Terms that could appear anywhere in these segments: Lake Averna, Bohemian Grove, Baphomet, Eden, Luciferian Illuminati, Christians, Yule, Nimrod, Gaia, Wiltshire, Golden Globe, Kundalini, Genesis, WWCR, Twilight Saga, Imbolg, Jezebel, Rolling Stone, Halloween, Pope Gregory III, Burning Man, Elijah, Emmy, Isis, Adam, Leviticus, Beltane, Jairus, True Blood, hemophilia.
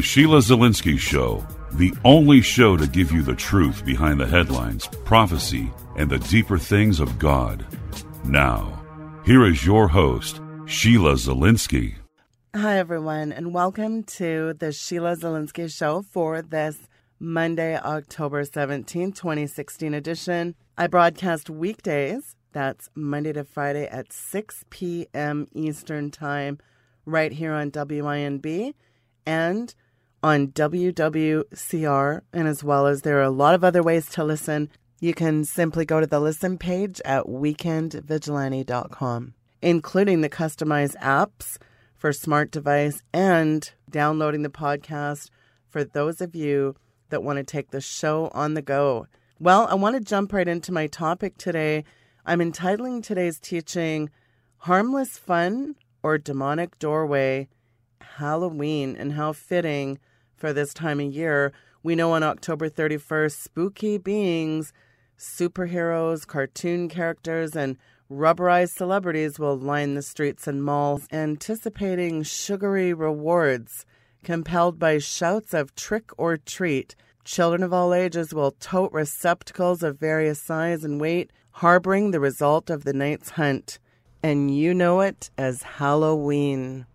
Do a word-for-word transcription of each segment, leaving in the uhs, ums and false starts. Sheila Zielinski Show, the only show to give you the truth behind the headlines, prophecy, and the deeper things of God. Now, here is your host, Sheila Zielinski. Hi, everyone, and welcome to the Sheila Zielinski Show for this Monday, October seventeenth, twenty sixteen edition. I broadcast weekdays, that's Monday to Friday at six p.m. Eastern Time, right here on W I N B and on W W C R, and as well as there are a lot of other ways to listen. You can simply go to the listen page at weekend vigilante dot com, including the customized apps for smart device and downloading the podcast for those of you that want to take the show on the go. Well, I want to jump right into my topic today. I'm entitling today's teaching, Harmless Fun or Demonic Doorway, Halloween, and how fitting for this time of year. We know on October thirty-first, spooky beings, superheroes, cartoon characters, and rubberized celebrities will line the streets and malls, anticipating sugary rewards. Compelled by shouts of trick or treat, children of all ages will tote receptacles of various size and weight, harboring the result of the night's hunt. And you know it as Halloween.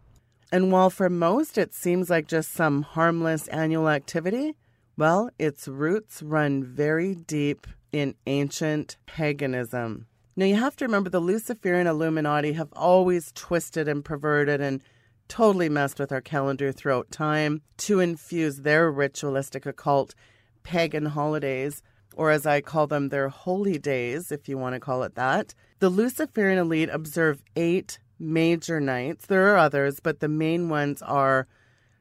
And while for most it seems like just some harmless annual activity, well, its roots run very deep in ancient paganism. Now, you have to remember the Luciferian Illuminati have always twisted and perverted and totally messed with our calendar throughout time to infuse their ritualistic occult pagan holidays, or as I call them, their holy days, if you want to call it that. The Luciferian elite observe eight major nights. There are others, but the main ones are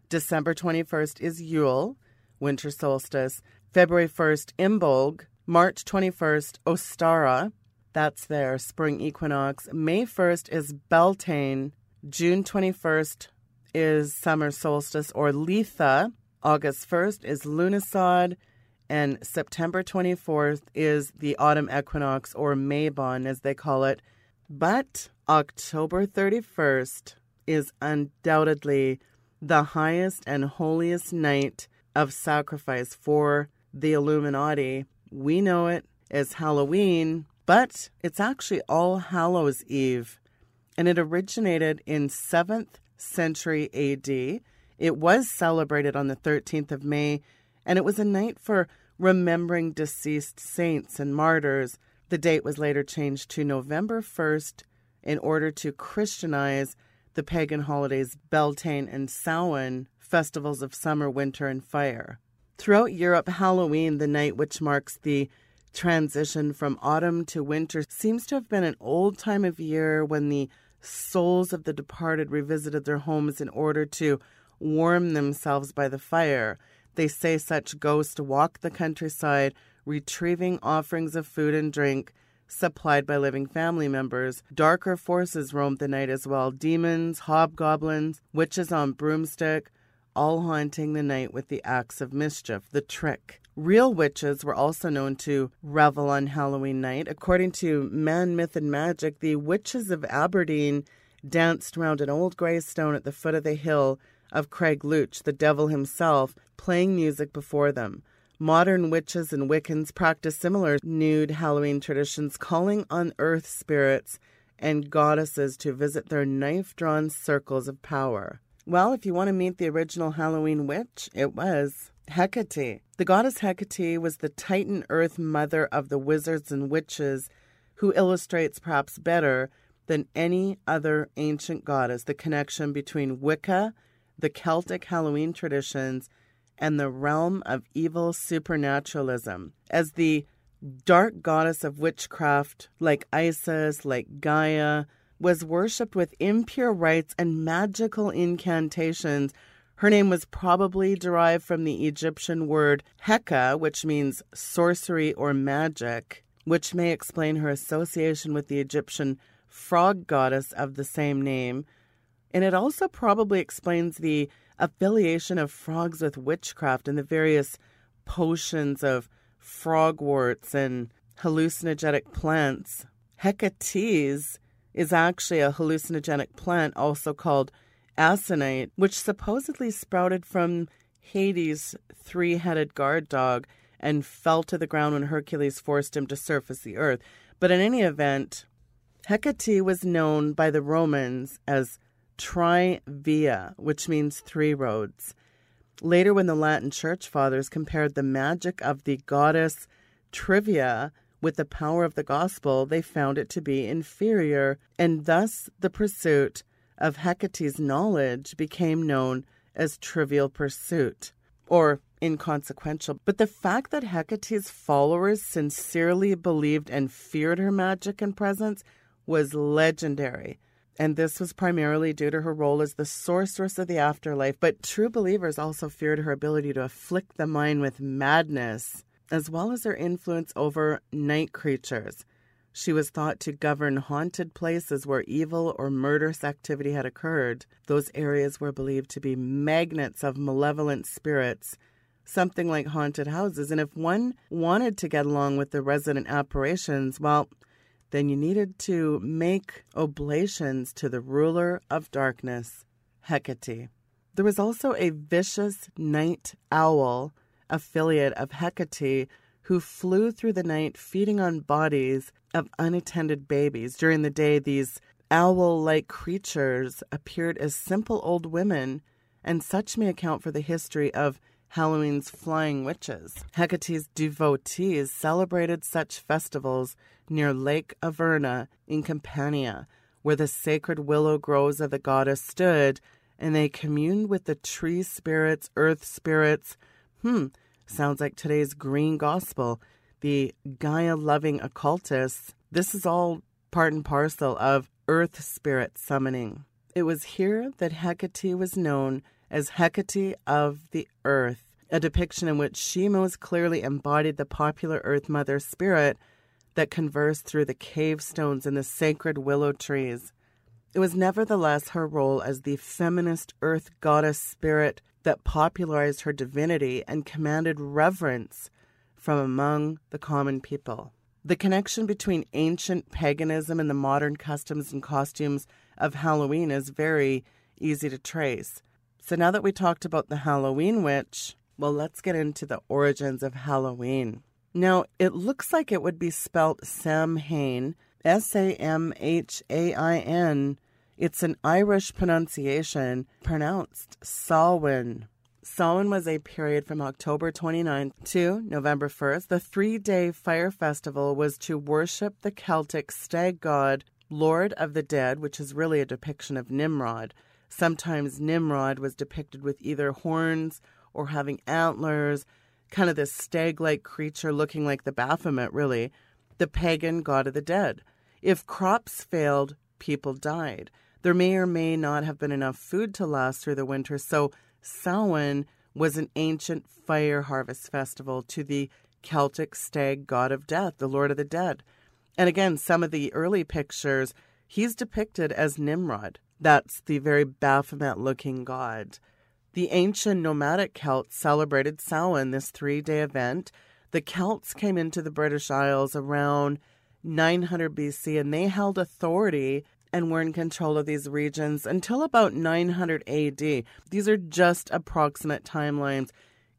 December twenty-first is Yule, winter solstice, February first, Imbolg, March twenty-first, Ostara, that's their spring equinox, May first is Beltane, June twenty-first is summer solstice or Litha, August first is Lunasod, and September twenty-fourth is the autumn equinox or Mabon as they call it. But October thirty-first is undoubtedly the highest and holiest night of sacrifice for the Illuminati. We know it as Halloween, but it's actually All Hallows' Eve, and it originated in seventh century A D. It was celebrated on the thirteenth of May, and it was a night for remembering deceased saints and martyrs. The date was later changed to November first in order to Christianize the pagan holidays Beltane and Samhain, festivals of summer, winter, and fire. Throughout Europe, Halloween, the night which marks the transition from autumn to winter, seems to have been an old time of year when the souls of the departed revisited their homes in order to warm themselves by the fire. They say such ghosts walk the countryside, retrieving offerings of food and drink supplied by living family members. Darker forces roamed the night as well. Demons, hobgoblins, witches on broomstick, all haunting the night with the acts of mischief, the trick. Real witches were also known to revel on Halloween night. According to Man, Myth, and Magic, the witches of Aberdeen danced round an old grey stone at the foot of the hill of Craigluch, the devil himself, playing music before them. Modern witches and Wiccans practice similar nude Halloween traditions, calling on earth spirits and goddesses to visit their knife-drawn circles of power. Well, if you want to meet the original Halloween witch, it was Hecate. The goddess Hecate was the Titan Earth mother of the wizards and witches, who illustrates perhaps better than any other ancient goddess the connection between Wicca, the Celtic Halloween traditions, and the realm of evil supernaturalism, as the dark goddess of witchcraft, like Isis, like Gaia, was worshipped with impure rites and magical incantations. Her name was probably derived from the Egyptian word Heka, which means sorcery or magic, which may explain her association with the Egyptian frog goddess of the same name. And it also probably explains the affiliation of frogs with witchcraft and the various potions of frogworts and hallucinogenic plants. Hecate's is actually a hallucinogenic plant, also called aconite, which supposedly sprouted from Hades' three-headed guard dog and fell to the ground when Hercules forced him to surface the earth. But in any event, Hecate was known by the Romans as Trivia, which means three roads. Later, when the Latin church fathers compared the magic of the goddess Trivia with the power of the gospel, they found it to be inferior, and thus the pursuit of Hecate's knowledge became known as trivial pursuit, or inconsequential. But the fact that Hecate's followers sincerely believed and feared her magic and presence was legendary, and this was primarily due to her role as the sorceress of the afterlife. But true believers also feared her ability to afflict the mind with madness, as well as her influence over night creatures. She was thought to govern haunted places where evil or murderous activity had occurred. Those areas were believed to be magnets of malevolent spirits, something like haunted houses. And if one wanted to get along with the resident apparitions, well, then you needed to make oblations to the ruler of darkness, Hecate. There was also a vicious night owl affiliate of Hecate who flew through the night feeding on bodies of unattended babies. During the day, these owl-like creatures appeared as simple old women, and such may account for the history of Halloween's flying witches. Hecate's devotees celebrated such festivals near Lake Averna in Campania, where the sacred willow groves of the goddess stood, and they communed with the tree spirits, earth spirits, hmm, sounds like today's green gospel, the Gaia-loving occultists. This is all part and parcel of earth spirit summoning. It was here that Hecate was known as Hecate of the Earth, a depiction in which she most clearly embodied the popular Earth Mother spirit that conversed through the cave stones and the sacred willow trees. It was nevertheless her role as the feminist Earth goddess spirit that popularized her divinity and commanded reverence from among the common people. The connection between ancient paganism and the modern customs and costumes of Halloween is very easy to trace. So now that we talked about the Halloween witch, well, let's get into the origins of Halloween. Now, it looks like it would be spelt Samhain, S A M H A I N. It's an Irish pronunciation pronounced Samhain. Samhain was a period from October twenty-ninth to November first. The three-day fire festival was to worship the Celtic stag god, Lord of the Dead, which is really a depiction of Nimrod. Sometimes Nimrod was depicted with either horns or having antlers, kind of this stag-like creature looking like the Baphomet, really, the pagan god of the dead. If crops failed, people died. There may or may not have been enough food to last through the winter, so Samhain was an ancient fire harvest festival to the Celtic stag god of death, the Lord of the Dead. And again, some of the early pictures, he's depicted as Nimrod. That's the very Baphomet-looking god. The ancient nomadic Celts celebrated Samhain, this three-day event. The Celts came into the British Isles around nine hundred B C, and they held authority and were in control of these regions until about nine hundred A D. These are just approximate timelines.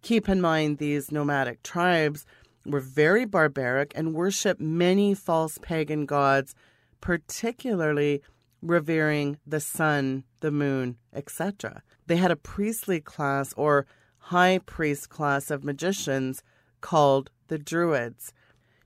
Keep in mind, these nomadic tribes were very barbaric and worshipped many false pagan gods, particularly revering the sun, the moon, et cetera. They had a priestly class or high priest class of magicians called the Druids.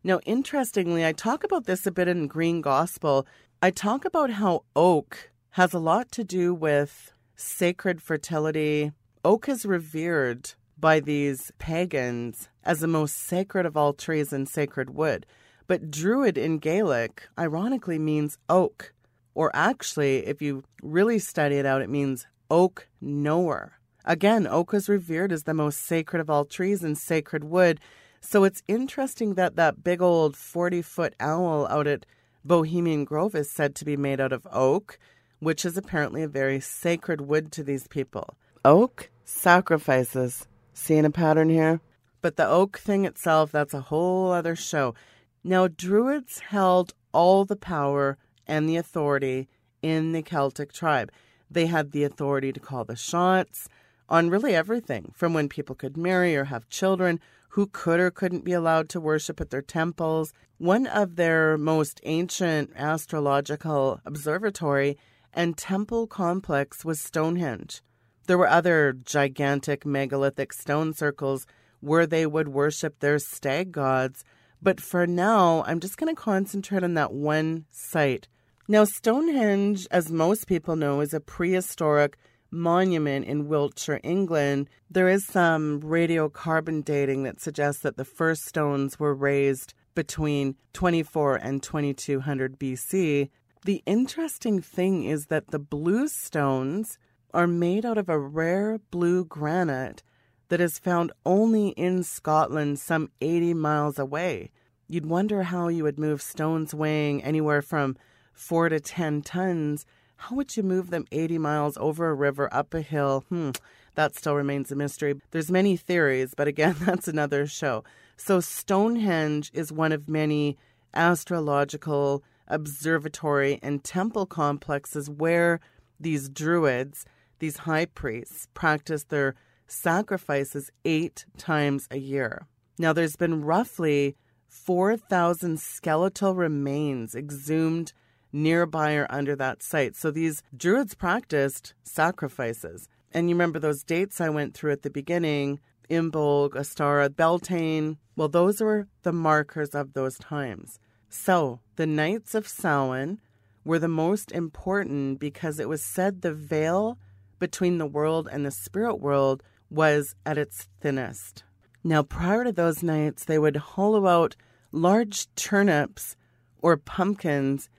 Now, interestingly, I talk about this a bit in Green Gospel. I talk about how oak has a lot to do with sacred fertility. Oak is revered by these pagans as the most sacred of all trees and sacred wood. But druid in Gaelic, ironically, means oak. Or actually, if you really study it out, it means oak knower. Again, oak is revered as the most sacred of all trees and sacred wood. So it's interesting that that big old forty-foot owl out at Bohemian Grove is said to be made out of oak, which is apparently a very sacred wood to these people. Oak, sacrifices. Seeing a pattern here? But the oak thing itself, that's a whole other show. Now, druids held all the power and the authority in the Celtic tribe. They had the authority to call the shots on really everything, from when people could marry or have children, who could or couldn't be allowed to worship at their temples. One of their most ancient astrological observatory and temple complex was Stonehenge. There were other gigantic megalithic stone circles where they would worship their stag gods, but for now, I'm just going to concentrate on that one site. Now, Stonehenge, as most people know, is a prehistoric monument in Wiltshire, England. There is some radiocarbon dating that suggests that the first stones were raised between twenty-four and twenty-two hundred B C. The interesting thing is that the blue stones are made out of a rare blue granite that is found only in Scotland, some eighty miles away. You'd wonder how you would move stones weighing anywhere from four to ten tons. How would you move them eighty miles over a river, up a hill? Hmm, that still remains a mystery. There's many theories, but again, that's another show. So Stonehenge is one of many astrological observatory and temple complexes where these druids, these high priests, practice their sacrifices eight times a year. Now, there's been roughly four thousand skeletal remains exhumed nearby or under that site. So these druids practiced sacrifices. And you remember those dates I went through at the beginning, Imbolg, Ostara, Beltane. Well, those were the markers of those times. So the Nights of Samhain were the most important because it was said the veil between the world and the spirit world was at its thinnest. Now, prior to those nights, they would hollow out large turnips or pumpkins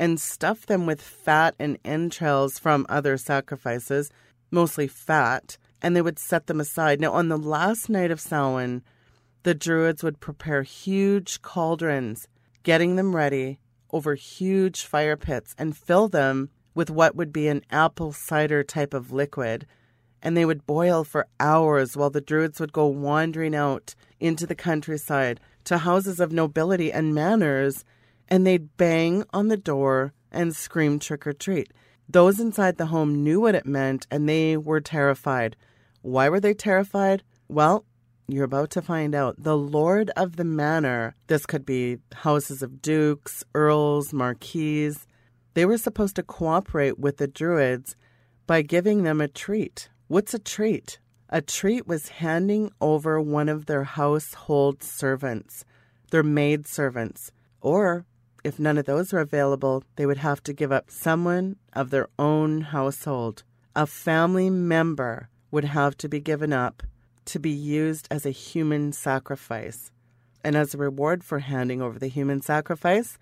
and stuff them with fat and entrails from other sacrifices, mostly fat, and they would set them aside. Now, on the last night of Samhain, the druids would prepare huge cauldrons, getting them ready over huge fire pits, and fill them with what would be an apple cider type of liquid, and they would boil for hours while the druids would go wandering out into the countryside to houses of nobility and manors, and they'd bang on the door and scream trick or treat. Those inside the home knew what it meant, and they were terrified. Why were they terrified? Well, you're about to find out. The lord of the manor, this could be houses of dukes, earls, marquises, they were supposed to cooperate with the druids by giving them a treat. What's a treat? A treat was handing over one of their household servants, their maid servants. Or, if none of those were available, they would have to give up someone of their own household. A family member would have to be given up to be used as a human sacrifice. And as a reward for handing over the human sacrifice,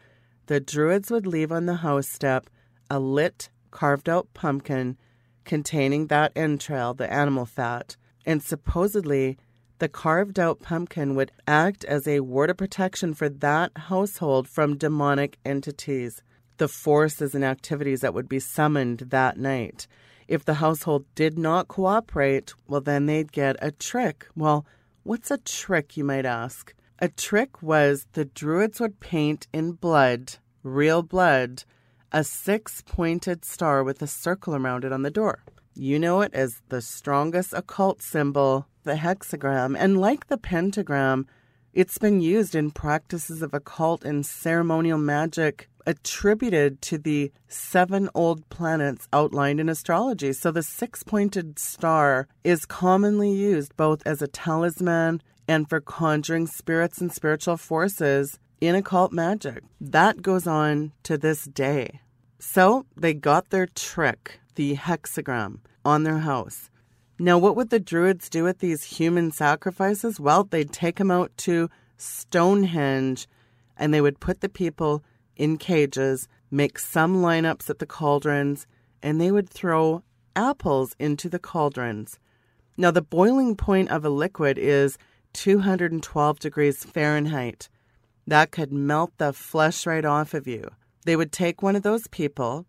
the druids would leave on the house step a lit, carved-out pumpkin containing that entrail, the animal fat, and supposedly the carved-out pumpkin would act as a ward of protection for that household from demonic entities, the forces and activities that would be summoned that night. If the household did not cooperate, well, then they'd get a trick. Well, what's a trick, you might ask? A trick was the druids would paint in blood, real blood, a six-pointed star with a circle around it on the door. You know it as the strongest occult symbol, the hexagram. And like the pentagram, it's been used in practices of occult and ceremonial magic attributed to the seven old planets outlined in astrology. So the six-pointed star is commonly used both as a talisman and for conjuring spirits and spiritual forces in occult magic. That goes on to this day. So they got their trick, the hexagram, on their house. Now, what would the Druids do with these human sacrifices? Well, they'd take them out to Stonehenge, and they would put the people in cages, make some lineups at the cauldrons, and they would throw apples into the cauldrons. Now, the boiling point of a liquid is two hundred twelve degrees Fahrenheit. That could melt the flesh right off of you. They would take one of those people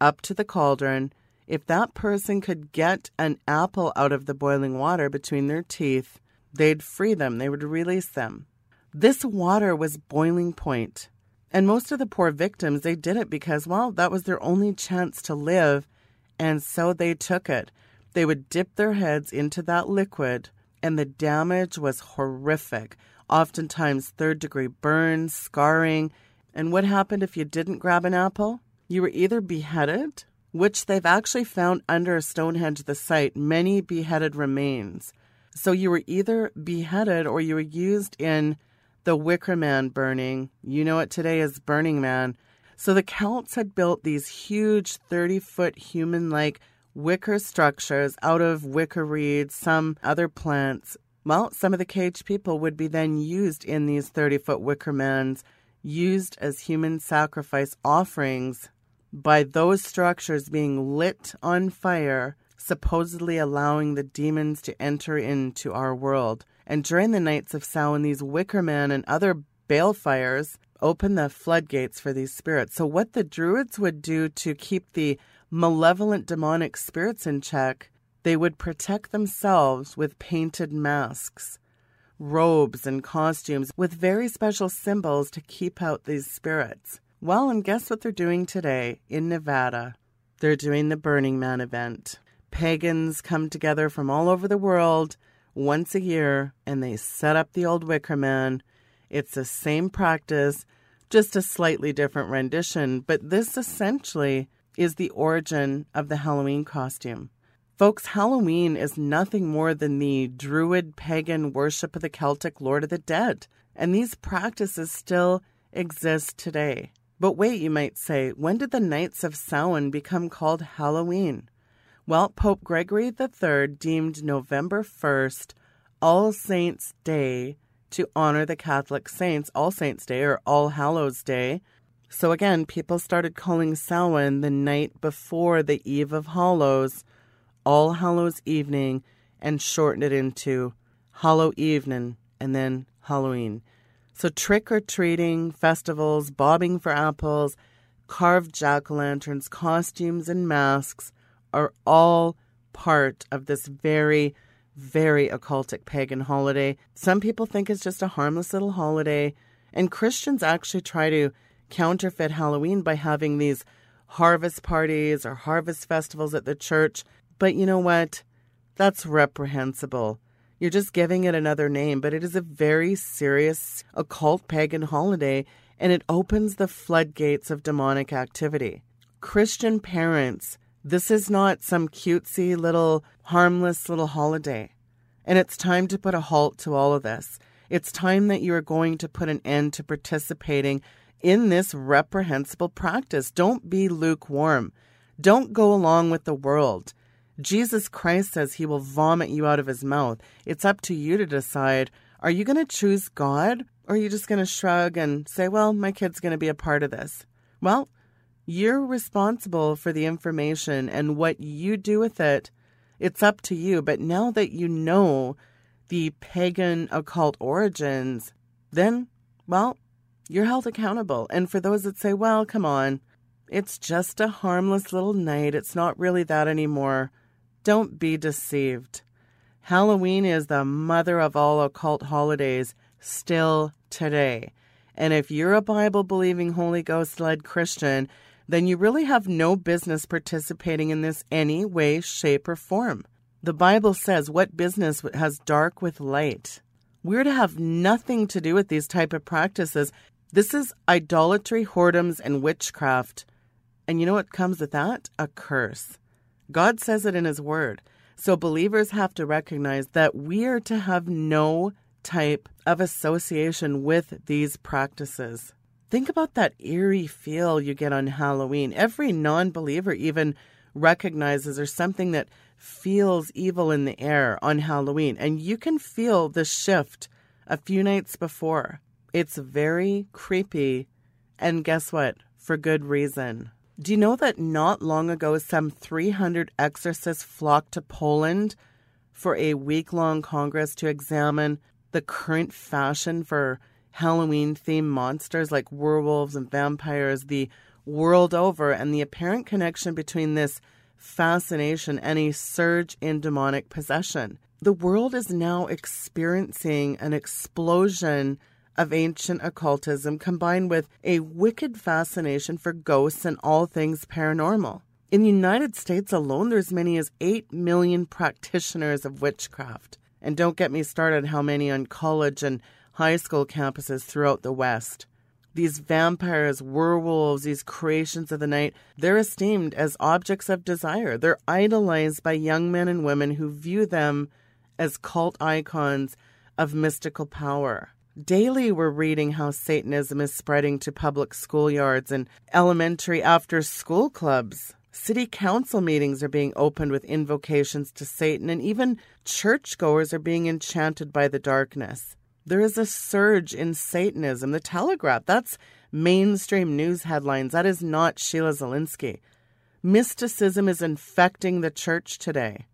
up to the cauldron. If that person could get an apple out of the boiling water between their teeth, they'd free them. They would release them. This water was boiling point. And most of the poor victims, they did it because, well, that was their only chance to live, and so they took it. They would dip their heads into that liquid, and the damage was horrific. Oftentimes third-degree burns, scarring. And what happened if you didn't grab an apple? You were either beheaded, which they've actually found under Stonehenge, the site, many beheaded remains. So you were either beheaded or you were used in the Wicker Man burning. You know it today as Burning Man. So the Celts had built these huge thirty-foot human-like wicker structures out of wicker reeds, some other plants. Well, some of the caged people would be then used in these thirty-foot wicker mans, used as human sacrifice offerings by those structures being lit on fire, supposedly allowing the demons to enter into our world. And during the nights of Samhain, these wicker men and other balefires open the floodgates for these spirits. So what the Druids would do to keep the malevolent demonic spirits in check, they would protect themselves with painted masks, robes, and costumes with very special symbols to keep out these spirits. Well, and guess what they're doing today in Nevada? They're doing the Burning Man event. Pagans come together from all over the world once a year, and they set up the old Wicker Man. It's the same practice, just a slightly different rendition, but this essentially is the origin of the Halloween costume. Folks, Halloween is nothing more than the Druid pagan worship of the Celtic Lord of the Dead, and these practices still exist today. But wait, you might say, when did the Knights of Samhain become called Halloween? Well, Pope Gregory the Third deemed November first All Saints' Day to honor the Catholic saints, All Saints' Day or All Hallows' Day. So again, people started calling Samhain the night before the Eve of Hallows, All Hallows' Evening, and shortened it into Hallow Evening and then Halloween. So trick-or-treating, festivals, bobbing for apples, carved jack-o'-lanterns, costumes, and masks are all part of this very, very occultic pagan holiday. Some people think it's just a harmless little holiday, and Christians actually try to counterfeit Halloween by having these harvest parties or harvest festivals at the church. But you know what? That's reprehensible. You're just giving it another name, but it is a very serious occult pagan holiday, and it opens the floodgates of demonic activity. Christian parents, this is not some cutesy little harmless little holiday, and it's time to put a halt to all of this. It's time that you are going to put an end to participating in this reprehensible practice. Don't be lukewarm. Don't go along with the world. Jesus Christ says he will vomit you out of his mouth. It's up to you to decide, are you going to choose God, or are you just going to shrug and say, well, my kid's going to be a part of this? Well, you're responsible for the information and what you do with it. It's up to you. But now that you know the pagan occult origins, then, well, you're held accountable. And for those that say, well, come on, it's just a harmless little night, it's not really that anymore, don't be deceived. Halloween is the mother of all occult holidays still today. And if you're a Bible-believing, Holy Ghost-led Christian, then you really have no business participating in this any way, shape, or form. The Bible says, what business has dark with light? We're to have nothing to do with these type of practices. This is idolatry, whoredoms, and witchcraft. And you know what comes with that? A curse. God says it in his word. So believers have to recognize that we are to have no type of association with these practices. Think about that eerie feel you get on Halloween. Every non-believer even recognizes there's something that feels evil in the air on Halloween, and you can feel the shift a few nights before. It's very creepy, and guess what? For good reason. Do you know that not long ago, some three hundred exorcists flocked to Poland for a week-long congress to examine the current fashion for Halloween-themed monsters like werewolves and vampires the world over, and the apparent connection between this fascination and a surge in demonic possession. The world is now experiencing an explosion of ancient occultism combined with a wicked fascination for ghosts and all things paranormal. In the United States alone, there's many as eight million practitioners of witchcraft. And don't get me started how many on college and high school campuses throughout the West. These vampires, werewolves, these creations of the night, they're esteemed as objects of desire. They're idolized by young men and women who view them as cult icons of mystical power. Daily, we're reading how Satanism is spreading to public schoolyards and elementary after-school clubs. City council meetings are being opened with invocations to Satan, and even churchgoers are being enchanted by the darkness. There is a surge in Satanism. The Telegraph, that's mainstream news headlines. That is not Sheila Zielinski. Mysticism is infecting the church today.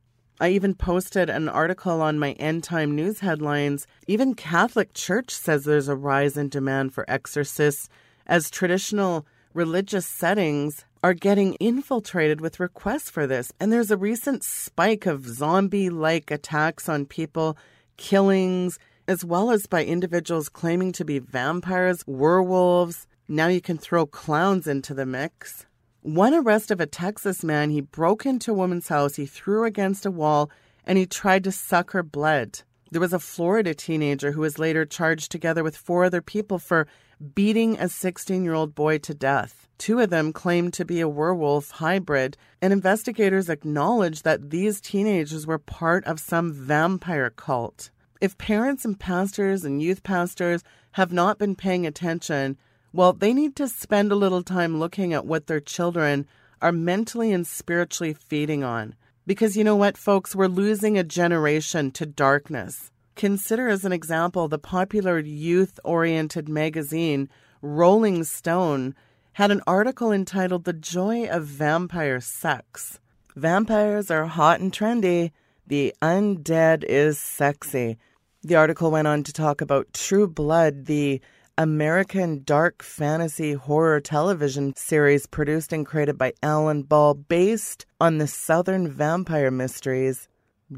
I even posted an article on my end-time news headlines. Even Catholic Church says there's a rise in demand for exorcists as traditional religious settings are getting infiltrated with requests for this. And there's a recent spike of zombie-like attacks on people, killings, as well as by individuals claiming to be vampires, werewolves. Now you can throw clowns into the mix. One arrest of a Texas man, he broke into a woman's house, he threw her against a wall, and he tried to suck her blood. There was a Florida teenager who was later charged together with four other people for beating a sixteen-year-old boy to death. Two of them claimed to be a werewolf hybrid, and investigators acknowledged that these teenagers were part of some vampire cult. If parents and pastors and youth pastors have not been paying attention, well, they need to spend a little time looking at what their children are mentally and spiritually feeding on. Because you know what, folks? We're losing a generation to darkness. Consider as an example the popular youth-oriented magazine Rolling Stone had an article entitled "The Joy of Vampire Sex." Vampires are hot and trendy. The undead is sexy. The article went on to talk about True Blood, the American dark fantasy horror television series produced and created by Alan Ball, based on the Southern vampire mysteries,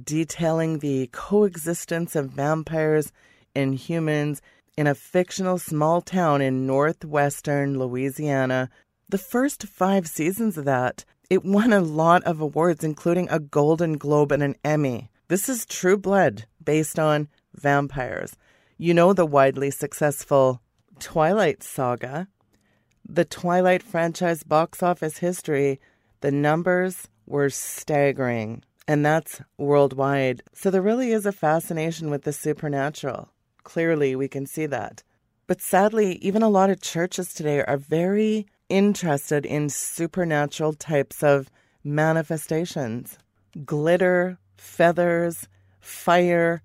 detailing the coexistence of vampires and humans in a fictional small town in northwestern Louisiana. The first five seasons of that, it won a lot of awards, including a Golden Globe and an Emmy. This is True Blood, based on vampires. You know the widely successful Twilight Saga, the Twilight franchise box office history, the numbers were staggering, and that's worldwide. So there really is a fascination with the supernatural. Clearly, we can see that. But sadly, even a lot of churches today are very interested in supernatural types of manifestations. Glitter, feathers, fire,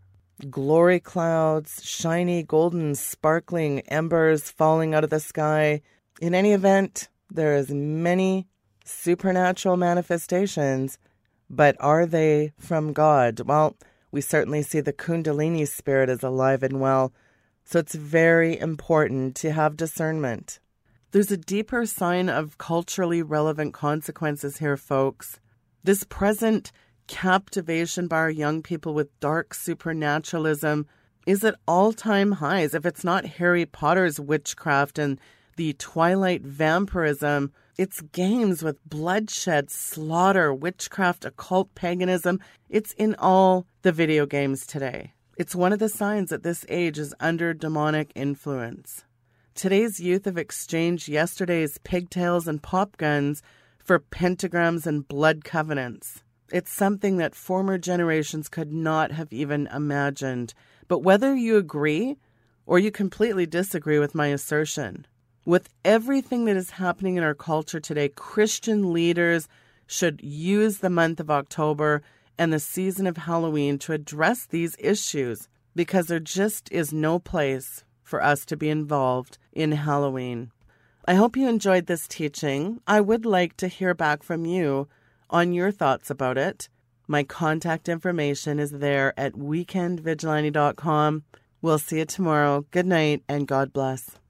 glory clouds, shiny, golden, sparkling embers falling out of the sky. In any event, there is many supernatural manifestations, but are they from God? Well, we certainly see the Kundalini spirit is alive and well, so it's very important to have discernment. There's a deeper sign of culturally relevant consequences here, folks. This present captivation by our young people with dark supernaturalism is at all-time highs. If it's not Harry Potter's witchcraft and the Twilight vampirism, it's games with bloodshed, slaughter, witchcraft, occult paganism. It's in all the video games today. It's one of the signs that this age is under demonic influence. Today's youth have exchanged yesterday's pigtails and pop guns for pentagrams and blood covenants. It's something that former generations could not have even imagined. But whether you agree or you completely disagree with my assertion, with everything that is happening in our culture today, Christian leaders should use the month of October and the season of Halloween to address these issues, because there just is no place for us to be involved in Halloween. I hope you enjoyed this teaching. I would like to hear back from you on your thoughts about it. My contact information is there at weekend vigilante dot com. We'll see you tomorrow. Good night and God bless.